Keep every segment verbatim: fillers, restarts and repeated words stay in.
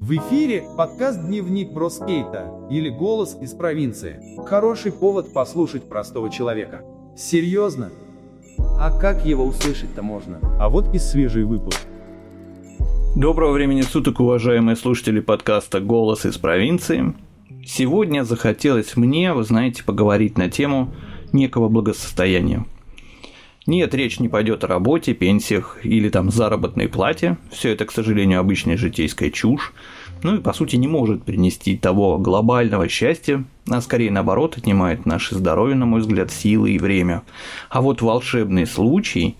В эфире подкаст «Дневник Броскейта» или «Голос из провинции». Хороший повод послушать простого человека. Серьезно? А как его услышать-то можно? А вот и свежий выпуск. Доброго времени суток, уважаемые слушатели подкаста «Голос из провинции». Сегодня захотелось мне, вы знаете, поговорить на тему некого благосостояния. Нет, речь не пойдет о работе, пенсиях или там заработной плате. Все это, к сожалению, обычная житейская чушь. Ну и, по сути, не может принести того глобального счастья, а скорее, наоборот, отнимает наше здоровье, на мой взгляд, силы и время. А вот волшебный случай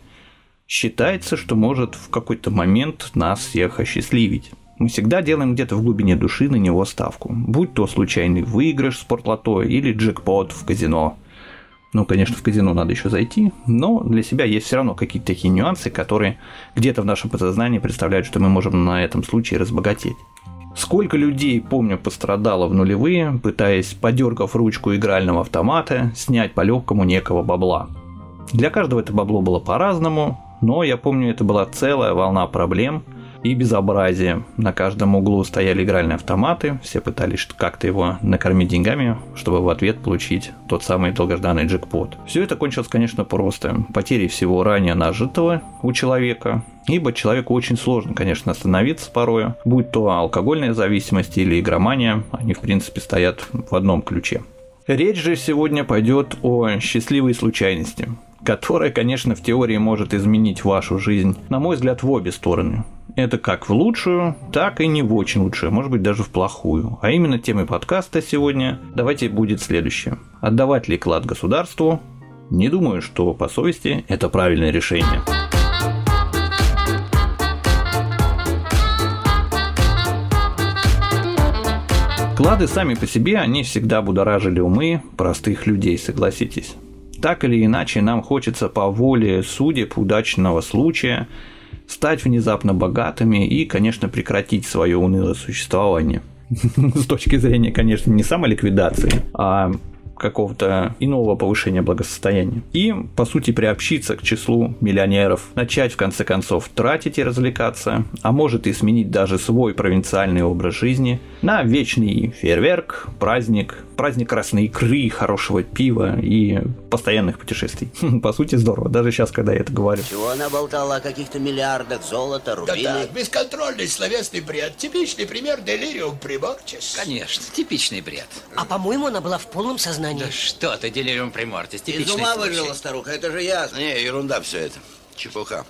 считается, что может в какой-то момент нас всех осчастливить. Мы всегда делаем где-то в глубине души на него ставку. Будь то случайный выигрыш в спортлото или джекпот в казино. Ну, конечно, в казино надо еще зайти, но для себя есть все равно какие-то такие нюансы, которые где-то в нашем подсознании представляют, что мы можем на этом случае разбогатеть. Сколько людей, помню, пострадало в нулевые, пытаясь, подергав ручку игрального автомата, снять по-легкому некого бабла. Для каждого это бабло было по-разному, но я помню, это была целая волна проблем и безобразия. На каждом углу стояли игральные автоматы, все пытались как-то его накормить деньгами, чтобы в ответ получить тот самый долгожданный джекпот. Все это кончилось, конечно, просто потерей всего ранее нажитого у человека, ибо человеку очень сложно, конечно, остановиться порою, будь то алкогольная зависимость или игромания, они, в принципе, стоят в одном ключе. Речь же сегодня пойдет о счастливой случайности, которая, конечно, в теории может изменить вашу жизнь, на мой взгляд, в обе стороны. Это как в лучшую, так и не в очень лучшую, может быть, даже в плохую. А именно темой подкаста сегодня давайте будет следующее. Отдавать ли клад государству? Не думаю, что по совести это правильное решение. Клады сами по себе, они всегда будоражили умы простых людей, согласитесь. Так или иначе, нам хочется по воле судеб удачного случая стать внезапно богатыми и, конечно, прекратить свое унылое существование. С точки зрения, конечно, не самоликвидации, а какого-то иного повышения благосостояния. И, по сути, приобщиться к числу миллионеров, начать, в конце концов, тратить и развлекаться, а может и сменить даже свой провинциальный образ жизни на вечный фейерверк, праздник, праздник красной икры, хорошего пива и постоянных путешествий. По сути, здорово, даже сейчас, когда я это говорю. Чего она болтала о каких-то миллиардах золота, рубинах? Да-да, бесконтрольный словесный бред, типичный пример делириум приморчис. Конечно, типичный бред. А, по-моему, она была в полном сознании. Да что ты, делириум примортис, типичный случай. Из ума выжила старуха, это же ясно. Не, ерунда все это, чепуха,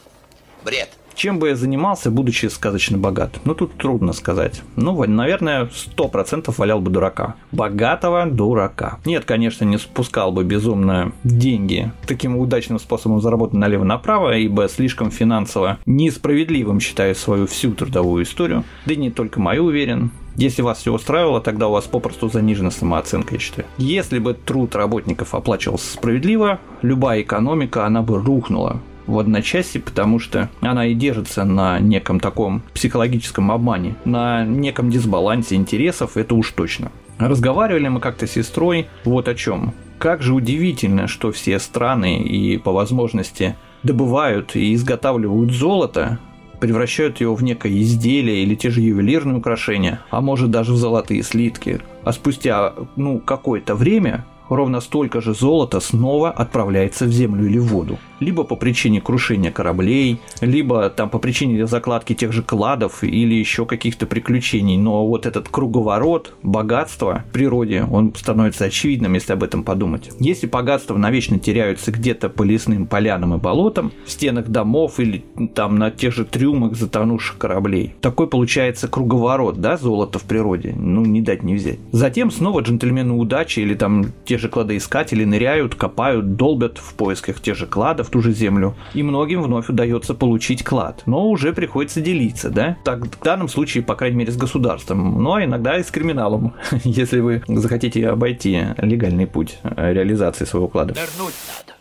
бред. Чем бы я занимался, будучи сказочно богат? Ну, тут трудно сказать. Ну, наверное, сто процентов валял бы дурака. Богатого дурака. Нет, конечно, не спускал бы безумно деньги таким удачным способом заработать налево-направо, ибо слишком финансово несправедливым считаю свою всю трудовую историю. Да и не только мою, уверен. Если вас все устраивало, тогда у вас попросту занижена самооценка, я считаю. Если бы труд работников оплачивался справедливо, любая экономика, она бы рухнула в одночасье, потому что она и держится на неком таком психологическом обмане, на неком дисбалансе интересов, это уж точно. Разговаривали мы как-то с сестрой вот о чем. Как же удивительно, что все страны и по возможности добывают и изготавливают золото, превращают его в некое изделие или те же ювелирные украшения, а может даже в золотые слитки. А спустя, ну, какое-то время ровно столько же золота снова отправляется в землю или в воду. Либо по причине крушения кораблей, либо там по причине закладки тех же кладов или еще каких-то приключений. Но вот этот круговорот богатства в природе, он становится очевидным, если об этом подумать. Если богатства навечно теряются где-то по лесным полянам и болотам, в стенах домов или там на тех же трюмах затонувших кораблей, такой получается круговорот, да, золота в природе. Ну, не дать не взять. Затем снова джентльмены удачи или там те же кладоискатели ныряют, копают, долбят в поисках тех же кладов, ту же землю. И многим вновь удается получить клад. Но уже приходится делиться, да? Так, в данном случае, по крайней мере, с государством. Но иногда и с криминалом, если вы захотите обойти легальный путь реализации своего клада. Вернуть надо.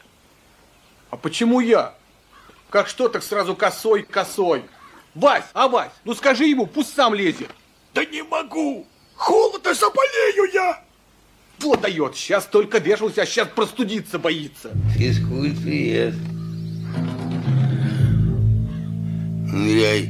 А почему я? Как что так сразу косой косой? Вась, а Вась, ну скажи ему, пусть сам лезет. Да не могу. Холод, и заболею я. Вот дает, сейчас только вешался, а сейчас простудиться боится. Физкульт, привет. Ныряй.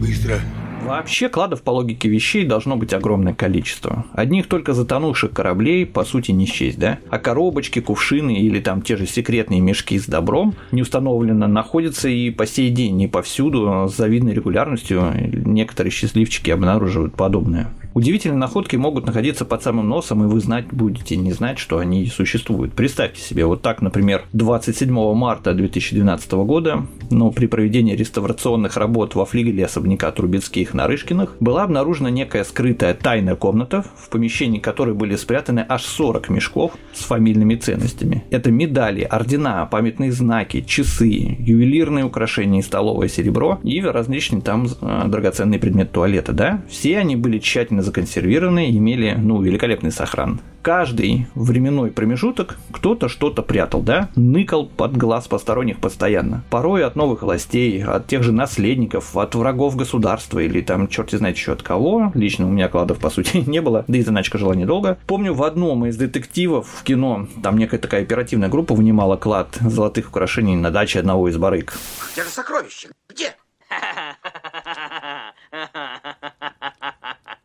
Быстро. Вообще кладов по логике вещей должно быть огромное количество. Одних только затонувших кораблей по сути не счесть, да? А коробочки, кувшины или там те же секретные мешки с добром не установлено находятся и по сей день не повсюду, с завидной регулярностью некоторые счастливчики обнаруживают подобное. Удивительные находки могут находиться под самым носом, и вы знать будете не знать, что они существуют. Представьте себе, вот так, например, двадцать седьмого марта две тысячи двенадцатого года, но при проведении реставрационных работ во флигеле особняка Трубецких на Рышкиных была обнаружена некая скрытая тайная комната, в помещении которой были спрятаны аж сорок мешков с фамильными ценностями. Это медали, ордена, памятные знаки, часы, ювелирные украшения и столовое серебро, и различные там драгоценные предметы туалета, да? Все они были тщательно законсервированные, имели, ну, великолепный сохран. Каждый временной промежуток кто-то что-то прятал, да? Ныкал под глаз посторонних постоянно. Порой от новых властей, от тех же наследников, от врагов государства или там черти знает еще от кого. Лично у меня кладов, по сути, не было, да и заначка жила недолго. Помню, в одном из детективов в кино там некая такая оперативная группа вынимала клад золотых украшений на даче одного из барыг. Где же сокровища? Где?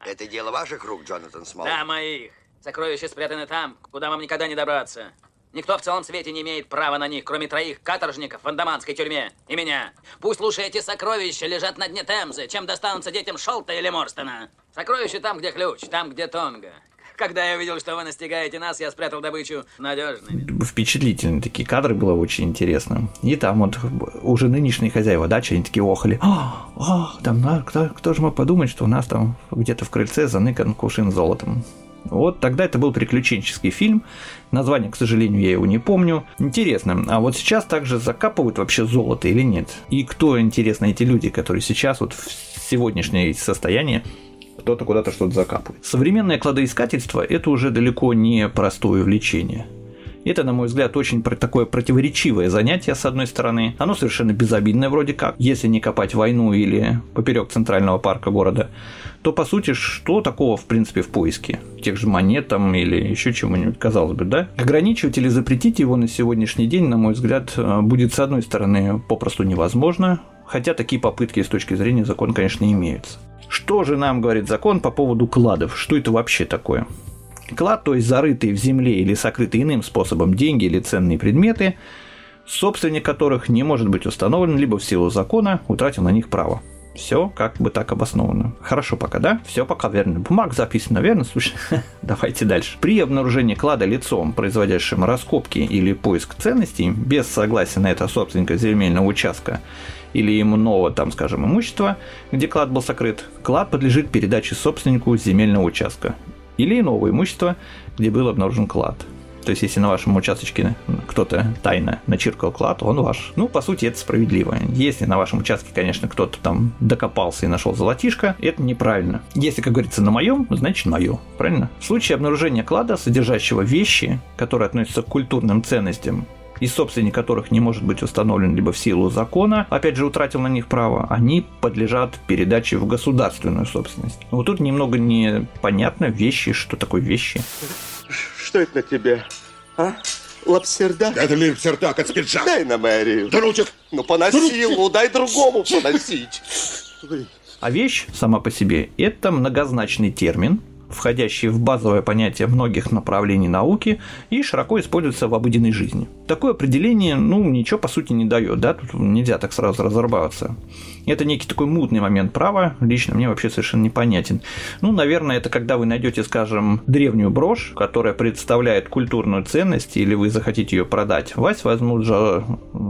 Это дело ваших рук, Джонатан Смол? Да, моих. Сокровища спрятаны там, куда вам никогда не добраться. Никто в целом свете не имеет права на них, кроме троих каторжников в андаманской тюрьме и меня. Пусть лучше эти сокровища лежат на дне Темзы, чем достанутся детям Шолта или Морстона. Сокровища там, где ключ, там, где Тонга. Когда я увидел, что вы настигаете нас, я спрятал добычу надежными. Впечатлительные такие кадры, было очень интересно. И там вот уже нынешние хозяева дачи, они такие охали. О, о, там, кто, кто же мог подумать, что у нас там где-то в крыльце заныкан кувшин с золотом. Вот тогда это был приключенческий фильм. Название, к сожалению, я его не помню. Интересно, а вот сейчас также закапывают вообще золото или нет? И кто, интересно, эти люди, которые сейчас вот в сегодняшнее состояние кто-то куда-то что-то закапывает. Современное кладоискательство – это уже далеко не простое увлечение. Это, на мой взгляд, очень такое противоречивое занятие, с одной стороны. Оно совершенно безобидное вроде как. Если не копать войну или поперек центрального парка города, то, по сути, что такого, в принципе, в поиске? Тех же монет там или еще чему-нибудь, казалось бы, да? Ограничивать или запретить его на сегодняшний день, на мой взгляд, будет, с одной стороны, попросту невозможно. Хотя такие попытки с точки зрения закона, конечно, имеются. Что же нам говорит закон по поводу кладов? Что это вообще такое? Клад, то есть зарытые в земле или сокрытые иным способом деньги или ценные предметы, собственник которых не может быть установлен, либо в силу закона утратил на них право. Все как бы так обосновано. Хорошо пока, да? Все пока верно. Бумаг записано, верно? Слушай, давайте дальше. При обнаружении клада лицом, производящим раскопки или поиск ценностей, без согласия на это собственника земельного участка, или иного, там, скажем, имущества, где клад был сокрыт, клад подлежит передаче собственнику земельного участка или иного имущества, где был обнаружен клад. То есть, если на вашем участке кто-то тайно начиркал клад, он ваш. Ну, по сути, это справедливо. Если на вашем участке, конечно, кто-то там докопался и нашел золотишко, это неправильно. Если, как говорится, на моем, значит, мое. Правильно? В случае обнаружения клада, содержащего вещи, которые относятся к культурным ценностям, и собственник которых не может быть установлен либо в силу закона, опять же, утратил на них право, они подлежат передаче в государственную собственность. Вот тут немного непонятно вещи, что такое вещи. Что это на тебе, а? Лапсердак? Это не лапсердак, это спиджак. Дай на Мэри. Дуручек. Ну, поносил, дай другому поносить. А вещь сама по себе – это многозначный термин, входящие в базовое понятие многих направлений науки и широко используются в обыденной жизни. Такое определение, ну, ничего по сути не дает, да, тут нельзя так сразу разорваться. Это некий такой мутный момент права, лично мне вообще совершенно непонятен. Ну, наверное, это когда вы найдете, скажем, древнюю брошь, которая представляет культурную ценность, или вы захотите ее продать, вас возьмут,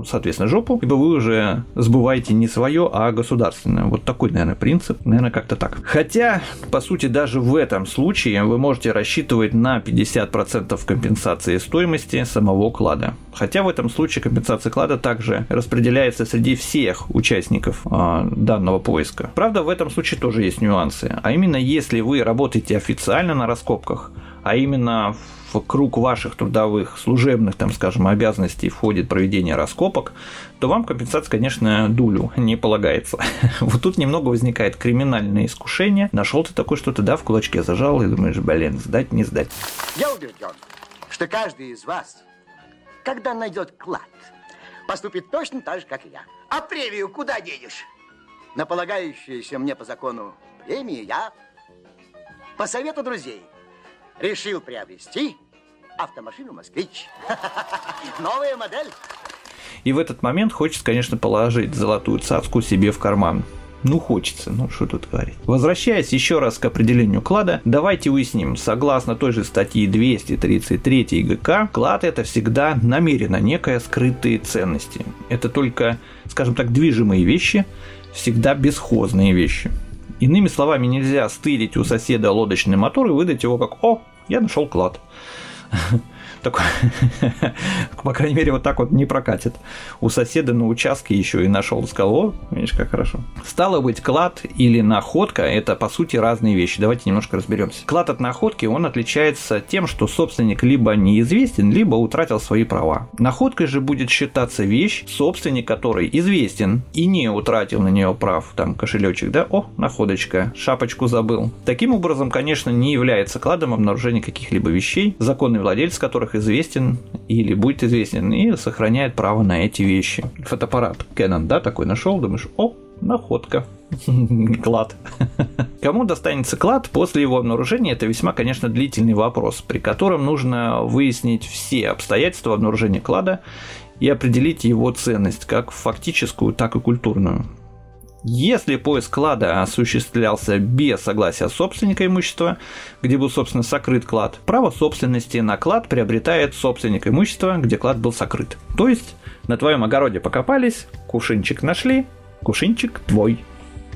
соответственно, жопу, ибо вы уже сбываете не свое, а государственное. Вот такой, наверное, принцип, наверное, как-то так. Хотя, по сути, даже в этом случае вы можете рассчитывать на пятьдесят процентов компенсации стоимости самого клада. Хотя в этом случае компенсация клада также распределяется среди всех участников э, данного поиска. Правда, в этом случае тоже есть нюансы. А именно, если вы работаете официально на раскопках, а именно в круг ваших трудовых, служебных, там, скажем, обязанностей входит проведение раскопок, то вам компенсация, конечно, дулю не полагается. Вот тут немного возникает криминальное искушение. Нашел ты такое что-то, да, в кулачке зажал и думаешь, блин, сдать, не сдать. Я убежден, что каждый из вас, когда найдет клад, поступит точно так же, как и я. А премию куда денешь? На полагающиеся мне по закону премии я по совету друзей решил приобрести автомашину «Москвич». Новая модель. И в этот момент хочется, конечно, положить золотую цацку себе в карман. Ну, хочется, ну, что тут говорить. Возвращаясь еще раз к определению клада, давайте уясним, согласно той же статье двести тридцать три гэ ка, клад – это всегда намеренно некая скрытые ценности. Это только, скажем так, движимые вещи, всегда бесхозные вещи. Иными словами, нельзя стырить у соседа лодочный мотор и выдать его как «О, я нашел клад». Такое, по крайней мере, вот так вот не прокатит. У соседа на участке еще и нашел скалу. Видишь, как хорошо. Стало быть, клад или находка – это, по сути, разные вещи. Давайте немножко разберемся. Клад от находки, он отличается тем, что собственник либо неизвестен, либо утратил свои права. Находкой же будет считаться вещь, собственник которой известен и не утратил на нее прав. Там кошелечек, да? О, находочка. Шапочку забыл. Таким образом, конечно, не является кладом обнаружение каких-либо вещей, законный владелец которых известен или будет известен и сохраняет право на эти вещи. Фотоаппарат Canon, да, такой нашел, думаешь, о, находка, клад. Кому достанется клад после его обнаружения, это весьма, конечно, длительный вопрос, при котором нужно выяснить все обстоятельства обнаружения клада и определить его ценность, как фактическую, так и культурную. Если поиск клада осуществлялся без согласия собственника имущества, где был, собственно, сокрыт клад, право собственности на клад приобретает собственник имущества, где клад был сокрыт. То есть на твоем огороде покопались, кувшинчик нашли, кувшинчик твой.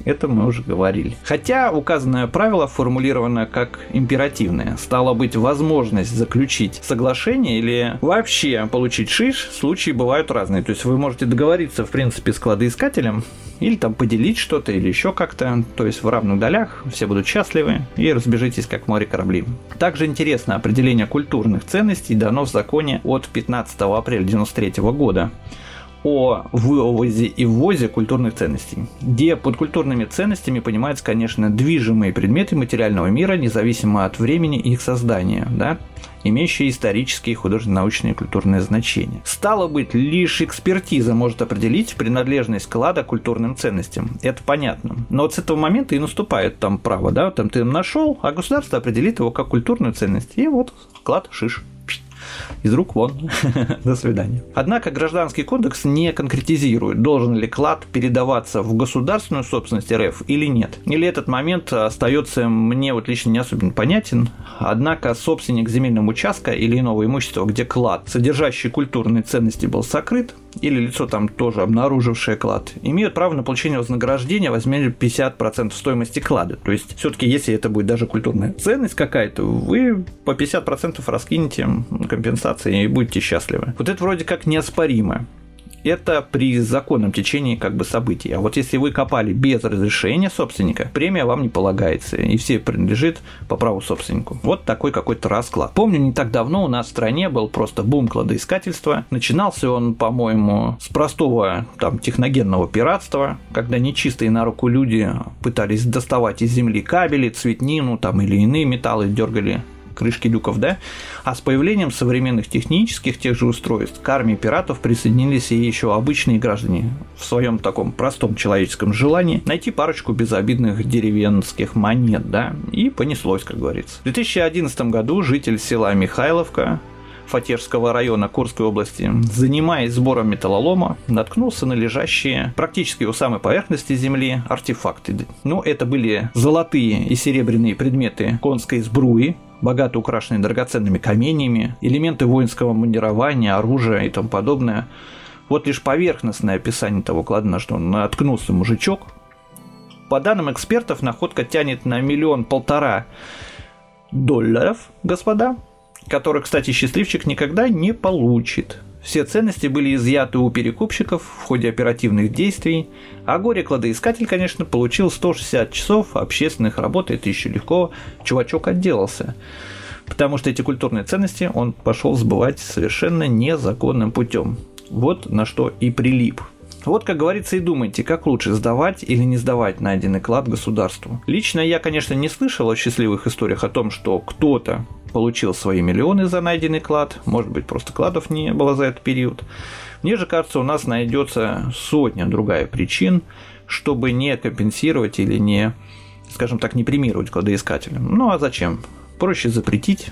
Это мы уже говорили. Хотя указанное правило формулировано как императивное. Стало быть, возможность заключить соглашение или вообще получить шиш, случаи бывают разные. То есть вы можете договориться, в принципе, с кладоискателем, или там поделить что-то, или еще как-то. То есть в равных долях все будут счастливы и разбежитесь, как море корабли. Также интересно определение культурных ценностей дано в законе от пятнадцатого апреля девяносто третьего года. О вывозе и ввозе культурных ценностей, где под культурными ценностями понимаются, конечно, движимые предметы материального мира, независимо от времени их создания, да, имеющие исторические, художественно-научные и культурные значения. Стало быть, лишь экспертиза может определить принадлежность клада к культурным ценностям. Это понятно. Но вот с этого момента и наступает там право, да, там ты нашел, а государство определит его как культурную ценность. И вот клад шиш. Из рук вон. До свидания. Однако Гражданский кодекс не конкретизирует, должен ли клад передаваться в государственную собственность эр эф или нет. Или этот момент остается мне вот лично не особенно понятен. Однако собственник земельного участка или иного имущества, где клад, содержащий культурные ценности, был сокрыт, или лицо там тоже обнаружившее клад, имеют право на получение вознаграждения в размере пятьдесят процентов стоимости клада. То есть все-таки, если это будет даже культурная ценность какая-то, вы по пятьдесят процентов раскинете компенсации и будете счастливы. Вот это вроде как неоспоримо. Это при законном течении как бы событий. А вот если вы копали без разрешения собственника, премия вам не полагается, и все принадлежит по праву собственнику. Вот такой какой-то расклад. Помню, не так давно у нас в стране был просто бум кладоискательства. Начинался он, по-моему, с простого там техногенного пиратства, когда нечистые на руку люди пытались доставать из земли кабели, цветнину там или иные металлы, дергали крышки люков, да? А с появлением современных технических тех же устройств к армии пиратов присоединились и еще обычные граждане в своем таком простом человеческом желании найти парочку безобидных деревенских монет, да? И понеслось, как говорится. В две тысячи одиннадцатом году житель села Михайловка Фатежского района Курской области, занимаясь сбором металлолома, наткнулся на лежащие практически у самой поверхности земли артефакты. Ну, это были золотые и серебряные предметы конской сбруи, богато украшенные драгоценными каменьями, элементы воинского мундирования, оружия и тому подобное. Вот лишь поверхностное описание того клада, на что наткнулся мужичок. По данным экспертов, находка тянет на миллион-полтора долларов, господа, который, кстати, счастливчик никогда не получит. Все ценности были изъяты у перекупщиков в ходе оперативных действий, а горе-кладоискатель, конечно, получил сто шестьдесят часов общественных работ, это еще легко, чувачок отделался, потому что эти культурные ценности он пошел сбывать совершенно незаконным путем. Вот на что и прилип. Вот, как говорится, и думайте, как лучше, сдавать или не сдавать найденный клад государству. Лично я, конечно, не слышал о счастливых историях о том, что кто-то получил свои миллионы за найденный клад, может быть, просто кладов не было за этот период. Мне же кажется, у нас найдется сотня другая причин, чтобы не компенсировать или не, скажем так, не премировать кладоискателям. Ну а зачем? Проще запретить,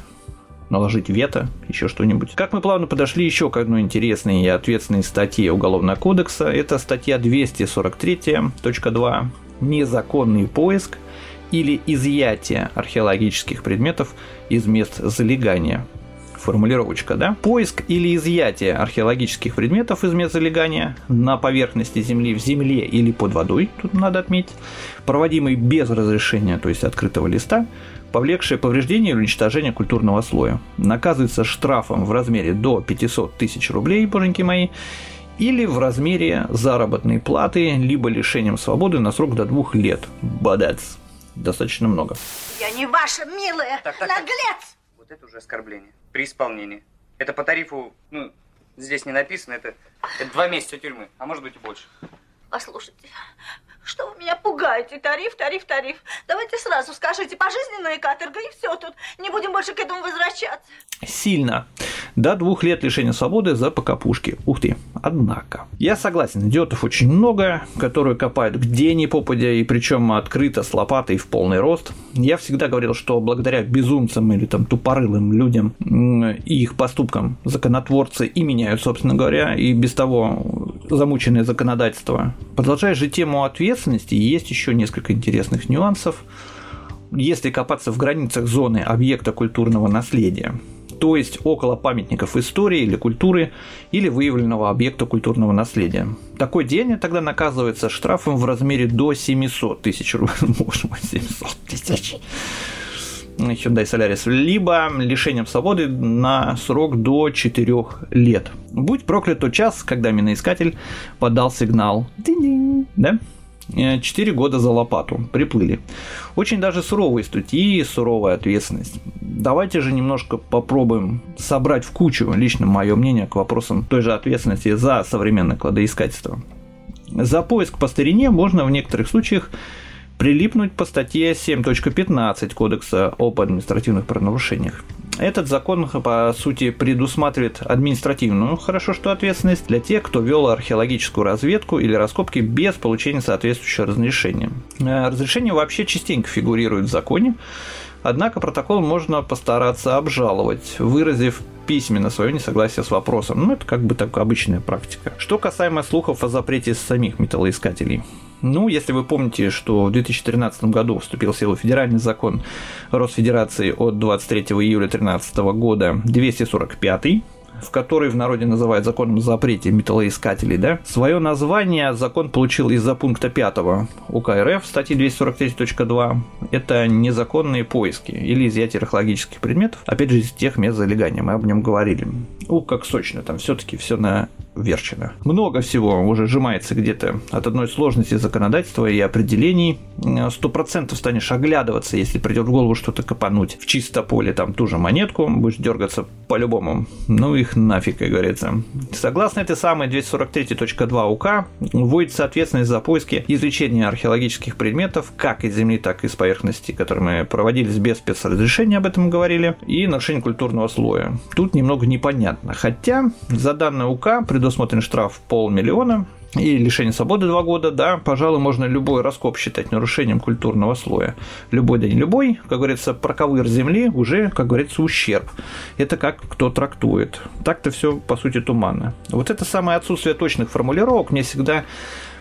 наложить вето, еще что-нибудь. Как мы плавно подошли еще к одной интересной и ответственной статье Уголовного кодекса, это статья двести сорок три точка два «Незаконный поиск или изъятие археологических предметов из мест залегания». Формулировочка, да? Поиск или изъятие археологических предметов из мест залегания на поверхности земли, в земле или под водой, тут надо отметить, проводимый без разрешения, то есть открытого листа, повлекшее повреждение или уничтожение культурного слоя, наказывается штрафом в размере до пятьсот тысяч рублей, боженьки мои, или в размере заработной платы, либо лишением свободы на срок до двух лет. Бадац. Достаточно много. Я не ваша, милая! Так, так, наглец! Так. Вот это уже оскорбление. При исполнении. Это по тарифу, ну, здесь не написано, это, это два месяца тюрьмы, а может быть и больше. Послушайте, что вы меня пугаете? Тариф, тариф, тариф. Давайте сразу скажите, пожизненная каторга, и все тут. Не будем больше к этому возвращаться. Сильно. До двух лет лишения свободы за покопушки. Ух ты. Однако. Я согласен, идиотов очень много, которые копают где ни попадя, и причем открыто, с лопатой, в полный рост. Я всегда говорил, что благодаря безумцам или там тупорылым людям и их поступкам законотворцы и меняют, собственно говоря, и без того замученное законодательство. Продолжая же тему ответственности, есть еще несколько интересных нюансов. Если копаться в границах зоны объекта культурного наследия, то есть около памятников истории или культуры, или выявленного объекта культурного наследия. Такой деяние тогда наказывается штрафом в размере до семьсот тысяч рублей. Боже мой, семьсот тысяч. Hyundai Solaris, либо лишением свободы на срок до четырех лет. Будь проклят тот час, когда миноискатель подал сигнал. Динь-динь, да? четыре года за лопату. Приплыли. Очень даже суровые статьи и суровая ответственность. Давайте же немножко попробуем собрать в кучу лично мое мнение к вопросам той же ответственности за современное кладоискательство. За поиск по старине можно в некоторых случаях прилипнуть по статье семь точка пятнадцать Кодекса об административных правонарушениях. Этот закон, по сути, предусматривает административную, хорошо что ответственность, для тех, кто вел археологическую разведку или раскопки без получения соответствующего разрешения. Разрешение вообще частенько фигурирует в законе, однако протокол можно постараться обжаловать, выразив письменно свое несогласие с вопросом. Ну, это как бы так обычная практика. Что касаемо слухов о запрете самих металлоискателей. Ну, если вы помните, что в две тысячи тринадцатом году вступил в силу федеральный закон Росфедерации от двадцать третьего июля две тысячи тринадцатого года двести сорок пятый, в который в народе называют законом о запрете металлоискателей, да? Свое название закон получил из-за пункта пятого УК РФ статьи двести сорок три точка два. Это незаконные поиски или изъятие археологических предметов, опять же, из тех мест залегания. Мы об нем говорили. Ух, как сочно, там все-таки все наверчено. Много всего уже сжимается где-то от одной сложности законодательства и определений. Сто процентов станешь оглядываться, если придет в голову что-то копануть. В чисто поле там ту же монетку, будешь дергаться по-любому. Ну и нафиг, как говорится. Согласно этой самой двести сорок три точка два УК, вводится ответственность за поиски и извлечение археологических предметов как из земли, так и из поверхности, которые мы проводились без спецразрешения, об этом говорили, и нарушение культурного слоя. Тут немного непонятно, хотя за данное УК предусмотрен штраф полмиллиона и лишение свободы два года, да, пожалуй, можно любой раскоп считать нарушением культурного слоя. Любой, да не любой, как говорится, проковыр земли уже, как говорится, ущерб. Это как кто трактует. Так-то все, по сути, туманно. Вот это самое отсутствие точных формулировок мне всегда,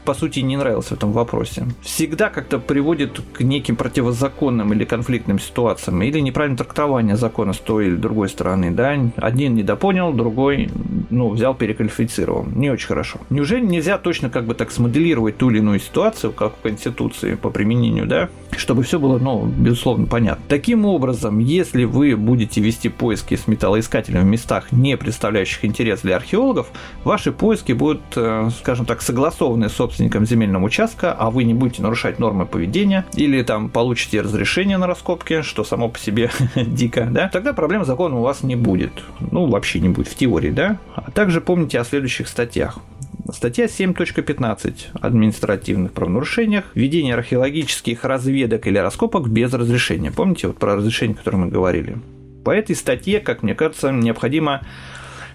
по сути, не нравилось в этом вопросе. Всегда как-то приводит к неким противозаконным или конфликтным ситуациям, или неправильное трактование закона с той или другой стороны, да. Один недопонял, другой, ну, взял, переквалифицировал. Не очень хорошо. Неужели нельзя точно как бы так смоделировать ту или иную ситуацию, как в Конституции по применению, да, чтобы все было, ну, безусловно, понятно. Таким образом, если вы будете вести поиски с металлоискателем в местах, не представляющих интерес для археологов, ваши поиски будут, скажем так, согласованы с собственными земельного участка, а вы не будете нарушать нормы поведения или там получите разрешение на раскопки, что само по себе дико, да, тогда проблем с законом у вас не будет. Ну, вообще не будет в теории, да. А также помните о следующих статьях. Статья семь точка пятнадцать административных правонарушениях. Введение археологических разведок или раскопок без разрешения. Помните вот про разрешение, о котором мы говорили? По этой статье, как мне кажется, необходимо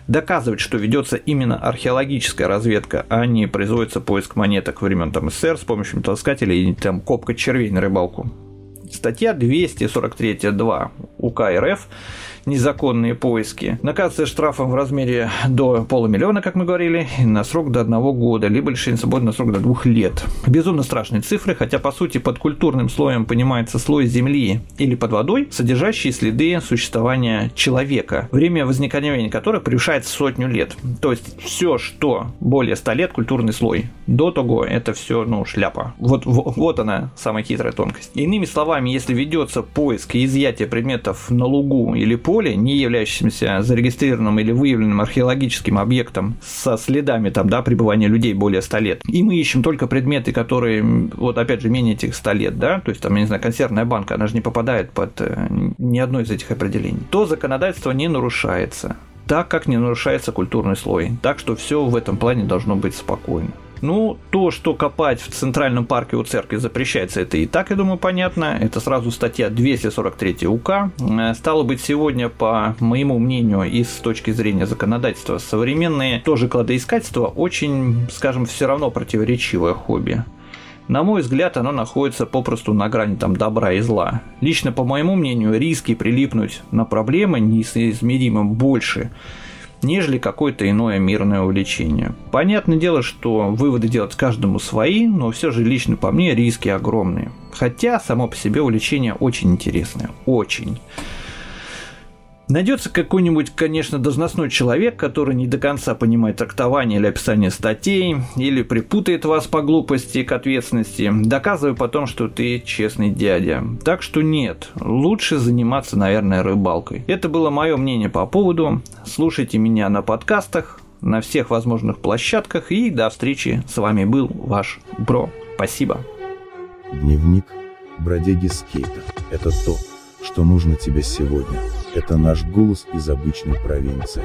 доказывать, что ведется именно археологическая разведка, а не производится поиск монеток времен там, СССР с помощью металлоискателя и там, копка червей на рыбалку. Статья двести сорок три точка два УК РФ «Незаконные поиски» наказывается штрафом в размере до полумиллиона, как мы говорили, на срок до одного года, либо лишение свободы на срок до двух лет. Безумно страшные цифры, хотя по сути под культурным слоем понимается слой земли или под водой, содержащий следы существования человека, время возникновения которых превышает сотню лет. То есть все, что более ста лет, культурный слой. До того это все, ну, шляпа. Вот, вот она самая хитрая тонкость. Иными словами, если ведется поиск и изъятие предметов на лугу или по поле, не являющимся зарегистрированным или выявленным археологическим объектом со следами там, да, пребывания людей более ста лет. И мы ищем только предметы, которые, вот опять же, менее этих ста лет, да, то есть там, я не знаю, консервная банка, она же не попадает под э, ни одно из этих определений, то законодательство не нарушается, так как не нарушается культурный слой. Так что все в этом плане должно быть спокойно. Ну, то, что копать в Центральном парке у церкви запрещается, это и так, я думаю, понятно. Это сразу статья двести сорок три УК. Стало быть, сегодня, по моему мнению, и с точки зрения законодательства, современные тоже кладоискательства очень, скажем, все равно противоречивое хобби. На мой взгляд, оно находится попросту на грани там, добра и зла. Лично, по моему мнению, риски прилипнуть на проблемы неизмеримо больше, нежели какое-то иное мирное увлечение. Понятное дело, что выводы делать каждому свои, но все же лично по мне риски огромные. Хотя само по себе увлечение очень интересное. Очень. Найдется какой-нибудь, конечно, должностной человек, который не до конца понимает трактование или описание статей, или припутает вас по глупости к ответственности, доказывая потом, что ты честный дядя. Так что нет, лучше заниматься, наверное, рыбалкой. Это было мое мнение по поводу. Слушайте меня на подкастах, на всех возможных площадках, и до встречи. С вами был ваш Бро. Спасибо. Дневник бродяги скейта. Это то, что нужно тебе сегодня. Это наш голос из обычной провинции.